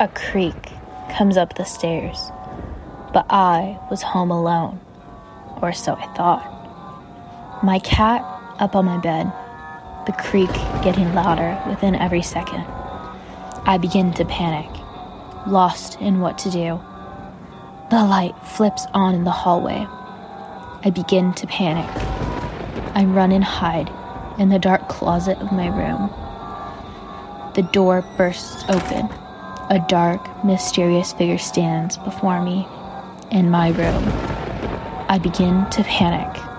A creak comes up the stairs, but I was home alone, or so I thought. My cat up on my bed, the creak getting louder within every second. I begin to panic, lost in what to do. The light flips on in the hallway. I begin to panic. I run and hide in the dark closet of my room. The door bursts open. A dark, mysterious figure stands before me in my room. I begin to panic.